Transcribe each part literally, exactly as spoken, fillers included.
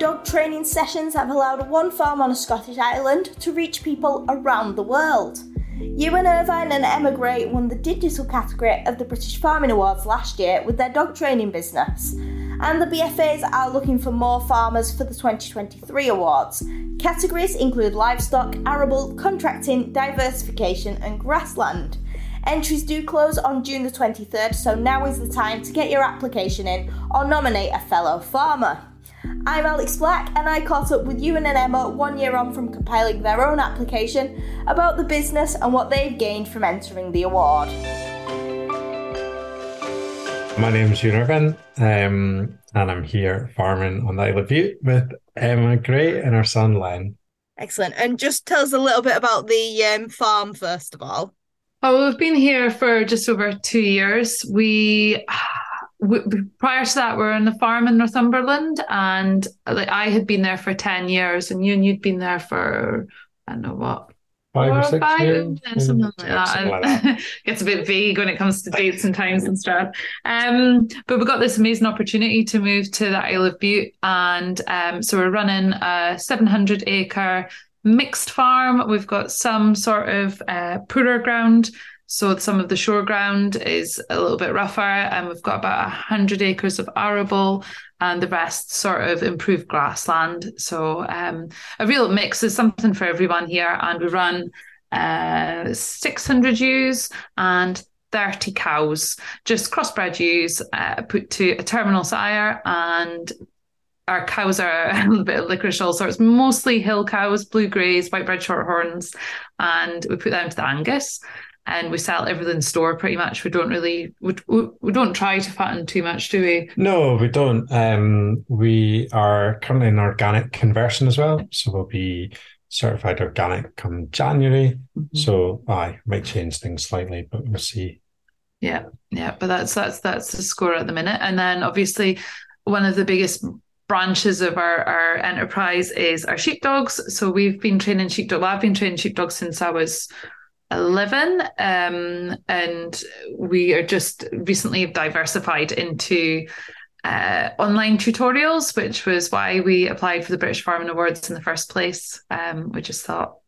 dog training sessions have allowed one farm on a Scottish island to reach people around the world. Ewan Irvine and Emma Gray won the digital category of the British Farming Awards last year with their dog training business. And the B F As are looking for more farmers for the twenty twenty-three awards. Categories include livestock, arable, contracting, diversification and grassland. Entries do close on June the twenty-third, so now is the time to get your application in or nominate a fellow farmer. I'm Alex Black, and I caught up with Ewan and Emma one year on from compiling their own application about the business and what they've gained from entering the award. My name is Ewan Irvine, um, and I'm here farming on the Isle of Bute with Emma Gray and her son, Len. Excellent. And just tell us a little bit about the um, farm, first of all. Oh, we've been here for just over two years. We... We, prior to that, we were on the farm in Northumberland, and like, I had been there for ten years, and you and you'd been there for, I don't know what, five or six five, years, something like that. Something like that. It gets a bit vague when it comes to dates and times and stuff. Um, but we got this amazing opportunity to move to the Isle of Bute, and um, so we're running a seven hundred acre mixed farm. We've got some sort of uh, poorer ground. So some of the shore ground is a little bit rougher, and we've got about one hundred acres of arable and the rest sort of improved grassland. So um, a real mix is something for everyone here. And we run uh, six hundred ewes and thirty cows, just crossbred ewes uh, put to a terminal sire, and our cows are a little bit of licorice, all sorts, mostly hill cows, blue greys, white bread shorthorns, and we put them to the Angus. And we sell everything in store pretty much. We don't really, we, we don't try to fatten too much, do we? No, we don't. Um, we are currently in organic conversion as well. So we'll be certified organic come January. Mm-hmm. So I might change things slightly, but we'll see. Yeah, yeah. But that's, that's, that's the score at the minute. And then obviously one of the biggest branches of our, our enterprise is our sheepdogs. So we've been training sheepdogs. Well, I've been training sheepdogs since I was eleven, um, and we are just recently diversified into uh, online tutorials, which was why we applied for the British Farming Awards in the first place. Um, we just thought,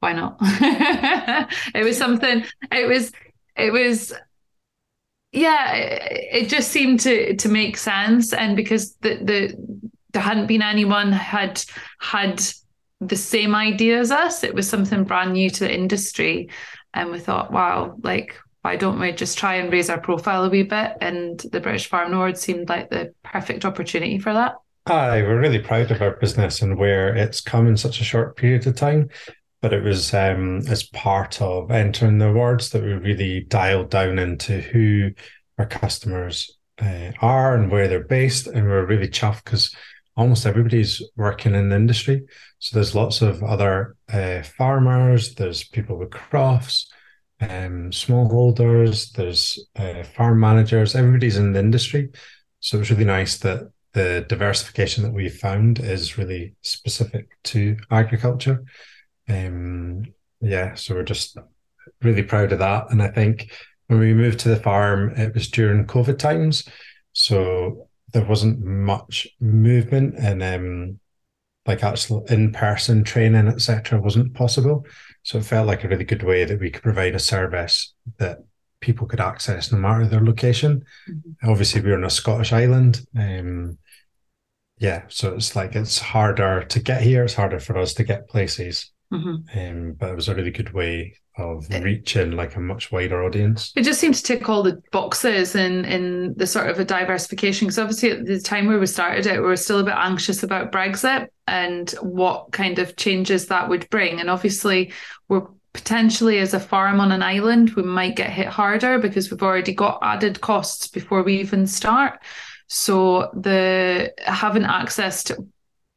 why not? It was something, it was, it was, yeah, it, it just seemed to to make sense. And because the, the there hadn't been anyone had had the same idea as us, it was something brand new to the industry, and we thought, wow, like, why don't we just try and raise our profile a wee bit? And the British Farming Awards seemed like the perfect opportunity for that. Aye, we're really proud of our business and where it's come in such a short period of time, but it was um, as part of entering the awards that we really dialed down into who our customers uh, are and where they're based, and we're really chuffed because almost everybody's working in the industry. So there's lots of other uh, farmers, there's people with crofts, um, smallholders, there's uh, farm managers, everybody's in the industry. So it's really nice that the diversification that we've found is really specific to agriculture. Um, yeah, so we're just really proud of that. And I think when we moved to the farm, it was during COVID times. So there wasn't much movement, and um, like actual in-person training, et cetera, wasn't possible. So it felt like a really good way that we could provide a service that people could access no matter their location. Mm-hmm. Obviously, we're on a Scottish island. Um, yeah, so it's like it's harder to get here. It's harder for us to get places. Mm-hmm. Um, but it was a really good way of reaching like a much wider audience. It just seems to tick all the boxes in, in the sort of a diversification, because obviously at the time where we started it, we were still a bit anxious about Brexit and what kind of changes that would bring. And obviously we're potentially, as a farm on an island, we might get hit harder because we've already got added costs before we even start. So the having access to,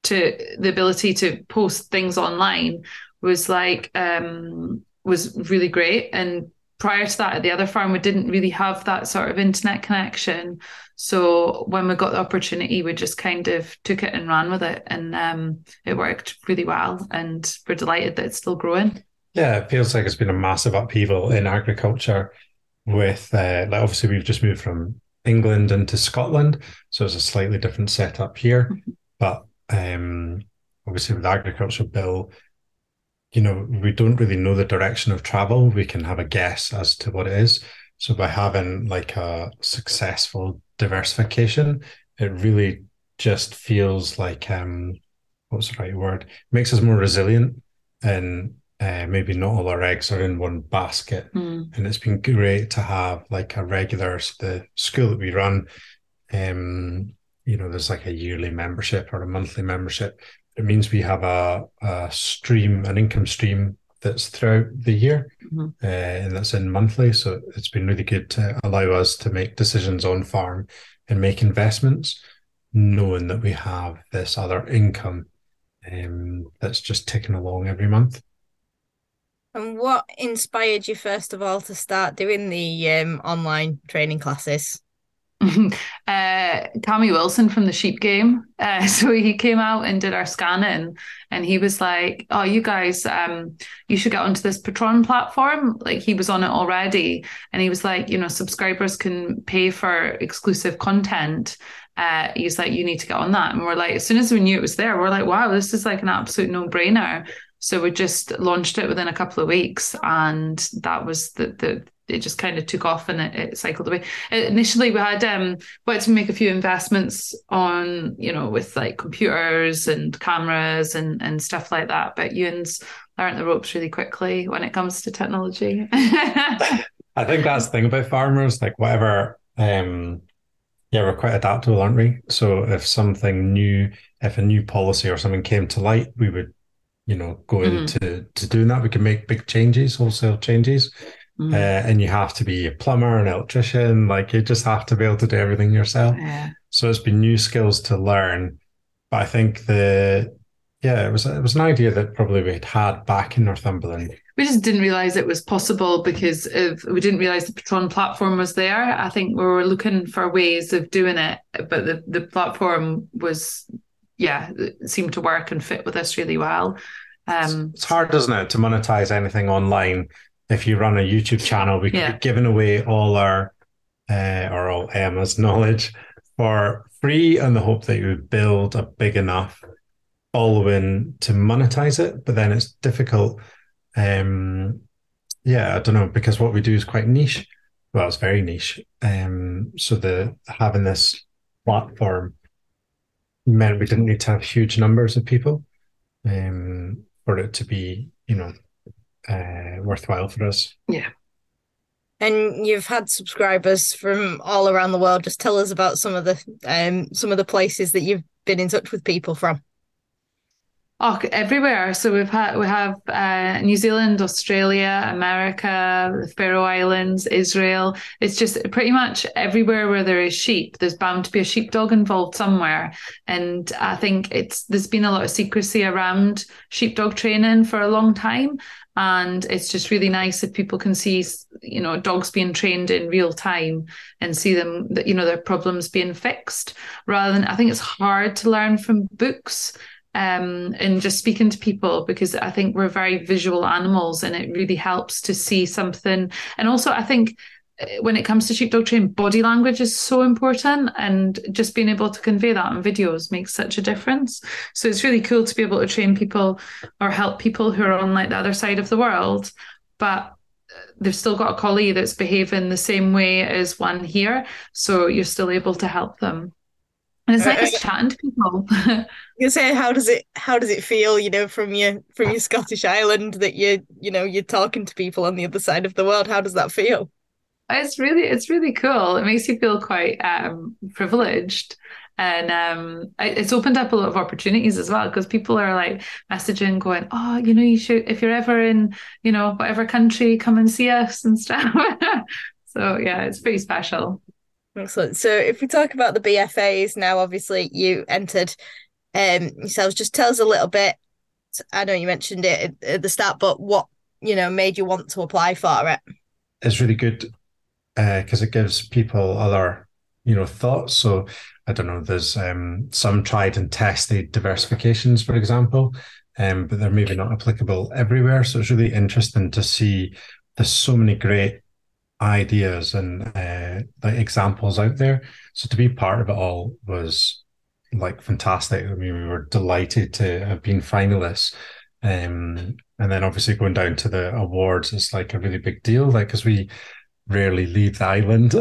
to the ability to post things online was like... Um, was really great. And prior to that, at the other farm, we didn't really have that sort of internet connection. So when we got the opportunity, we just kind of took it and ran with it. And um, it worked really well. And we're delighted that it's still growing. Yeah, it feels like it's been a massive upheaval in agriculture with, uh, like obviously we've just moved from England into Scotland. So it's a slightly different setup here, but um, obviously with the Agriculture Bill, you know, we don't really know the direction of travel. We can have a guess as to what it is. So by having like a successful diversification, it really just feels like, um, what's the right word? It makes us more resilient, and uh, maybe not all our eggs are in one basket. Mm. And it's been great to have like a regular, so the school that we run, um, you know, there's like a yearly membership or a monthly membership. It means we have a, a stream, an income stream that's throughout the year, mm-hmm. uh, and that's in monthly. So it's been really good to allow us to make decisions on farm and make investments, knowing that we have this other income um, that's just ticking along every month. And what inspired you, first of all, to start doing the um, online training classes? uh, Tammy Wilson from the Sheep Game. Uh, so he came out and did our scanning, and he was like, oh, you guys, um, you should get onto this Patreon platform. Like, he was on it already. And he was like, you know, subscribers can pay for exclusive content. Uh, he's like, you need to get on that. And we're like, as soon as we knew it was there, we're like, wow, this is like an absolute no-brainer. So we just launched it within a couple of weeks, and that was the, the it just kind of took off, and it, it cycled away. Initially, we had um, we had to make a few investments on, you know, with like computers and cameras and, and stuff like that. But Ewan's learned the ropes really quickly when it comes to technology. I think that's the thing about farmers, like whatever, um, yeah, we're quite adaptable, aren't we? So if something new, if a new policy or something came to light, we would, you know, go into mm. to doing that. We can make big changes, wholesale changes. Mm. Uh, and you have to be a plumber, an electrician, like you just have to be able to do everything yourself. Yeah. So it's been new skills to learn. But I think the, yeah, it was it was an idea that probably we'd had back in Northumberland. We just didn't realise it was possible because if we didn't realise the Patreon platform was there. I think we were looking for ways of doing it, but the, the platform was, yeah, it seemed to work and fit with us really well. Um, it's hard, isn't it, to monetize anything online? If you run a YouTube channel, we could yeah. be giving away all our, uh, or all Emma's knowledge for free in the hope that you would build a big enough following to monetize it. But then it's difficult. Um, yeah, I don't know, because what we do is quite niche. Well, it's very niche. Um, so the having this platform meant we didn't need to have huge numbers of people um, for it to be, you know, Uh, worthwhile for us. Yeah. And you've had subscribers from all around the world. Just tell us about some of the um some of the places that you've been in touch with people from. Oh, everywhere. So we've had we have uh, New Zealand, Australia, America, the Faroe Islands, Israel. It's just pretty much everywhere where there is sheep, there's bound to be a sheepdog involved somewhere. And I think it's there's been a lot of secrecy around sheepdog training for a long time. And it's just really nice if people can see, you know, dogs being trained in real time and see them, you know, their problems being fixed rather than, I think it's hard to learn from books um, and just speaking to people, because I think we're very visual animals and it really helps to see something. And also I think when it comes to sheepdog training, body language is so important, and just being able to convey that in videos makes such a difference. So it's really cool to be able to train people or help people who are on like the other side of the world, but they've still got a collie that's behaving the same way as one here. So you're still able to help them. And it's nice uh, chatting to people. You say, how does it how does it feel, you know, from your from your Scottish island that you you know you're talking to people on the other side of the world? How does that feel? It's really, it's really cool. It makes you feel quite um, privileged, and um, it's opened up a lot of opportunities as well, because people are like messaging going, oh, you know, you should, if you're ever in, you know, whatever country, come and see us and stuff. So yeah, it's pretty special. Excellent. So if we talk about the B F As now, obviously you entered um, yourselves. Just tell us a little bit. I know you mentioned it at the start, but what, you know, made you want to apply for it? It's really good, because uh, it gives people other, you know, thoughts. So I don't know, there's um, some tried and tested diversifications, for example, um, but they're maybe not applicable everywhere. So it's really interesting to see there's so many great ideas and uh, like examples out there. So to be part of it all was like fantastic. I mean, we were delighted to have been finalists. Um, and then obviously going down to the awards is like a really big deal, like, because we rarely leave the island.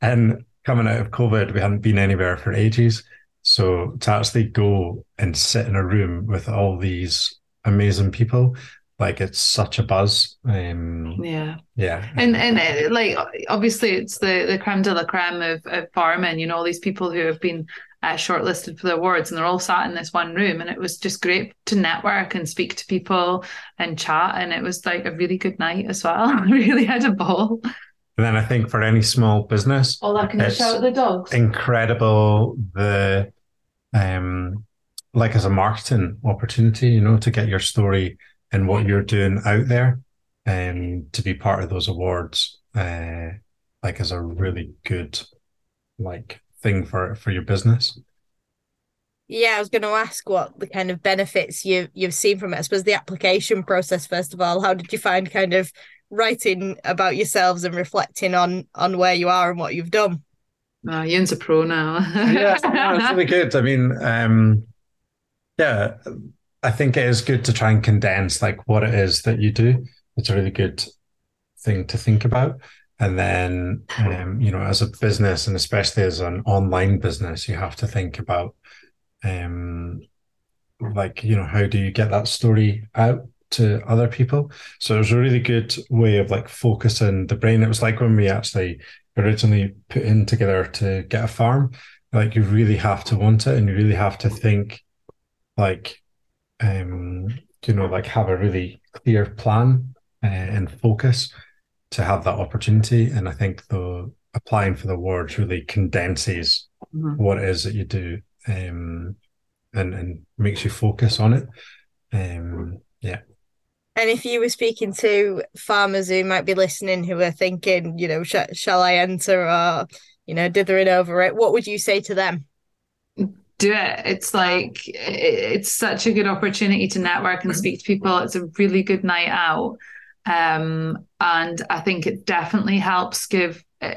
And coming out of COVID, we hadn't been anywhere for ages. So to actually go and sit in a room with all these amazing people, like, it's such a buzz. Um, yeah. Yeah. And, and it, like, obviously it's the, the creme de la creme of, of farming, you know, all these people who have been uh, shortlisted for the awards, and they're all sat in this one room, and it was just great to network and speak to people and chat. And it was like a really good night as well. I really had a ball. And then I think for any small business, all that can just shout at the dogs. Incredible. The, um, like, as a marketing opportunity, you know, to get your story and what you're doing out there, and um, to be part of those awards, uh, like, is a really good, like, thing for, for your business. Yeah, I was going to ask what the kind of benefits you, you've seen from it. I suppose the application process, first of all, how did you find kind of writing about yourselves and reflecting on, on where you are and what you've done? Oh, Ewan's a pro now. Yeah, no, it's really good. I mean, um, yeah, I think it is good to try and condense like what it is that you do. It's a really good thing to think about. And then, um, you know, as a business, and especially as an online business, you have to think about, um, like, you know, how do you get that story out to other people? So it was a really good way of like focusing the brain. It was like when we actually originally put in together to get a farm, like, you really have to want it, and you really have to think, like, um you know, like, have a really clear plan uh, and focus to have that opportunity. And I think the applying for the awards really condenses mm-hmm. what it is that you do, um and and makes you focus on it. Um yeah. And if you were speaking to farmers who might be listening, who are thinking, you know, sh- shall I enter, or, you know, dithering over it, what would you say to them? Do it. It's like, it's such a good opportunity to network and speak to people. It's a really good night out. Um, and I think it definitely helps give uh,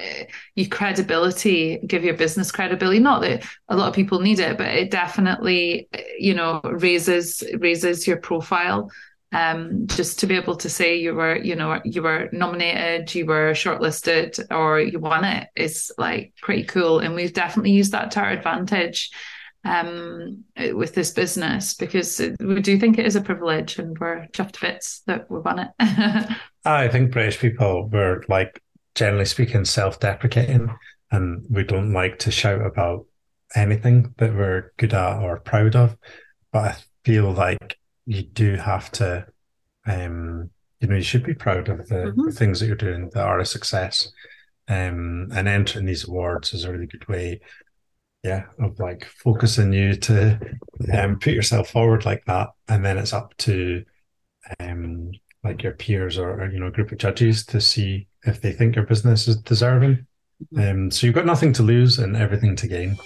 you credibility, give your business credibility. Not that a lot of people need it, but it definitely, you know, raises, raises your profile. Um, just to be able to say you were, you know, you were nominated, you were shortlisted, or you won it is like pretty cool. And we've definitely used that to our advantage. Um, with this business, because we do think it is a privilege, and we're chuffed fits that we won it. I think British people were, like, generally speaking, self-deprecating, and we don't like to shout about anything that we're good at or proud of. But I feel like you do have to, um, you know, you should be proud of the mm-hmm. things that you're doing that are a success. Um, and entering these awards is a really good way. Yeah, of like focusing you to um, put yourself forward like that, and then it's up to um, like your peers or, or you know, a group of judges to see if they think your business is deserving. Um, so you've got nothing to lose and everything to gain.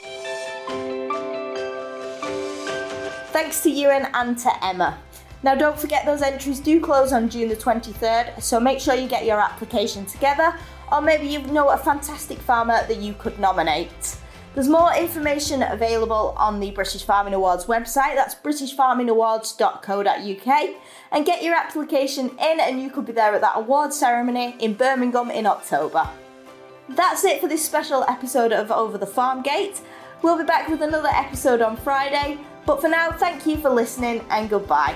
Thanks to Ewan and to Emma. Now, don't forget those entries do close on June the twenty-third, so make sure you get your application together, or maybe you know a fantastic farmer that you could nominate. There's more information available on the British Farming Awards website. That's British Farming Awards dot co dot U K. And get your application in, and you could be there at that award ceremony in Birmingham in October. That's it for this special episode of Over the Farm Gate. We'll be back with another episode on Friday. But for now, thank you for listening, and goodbye.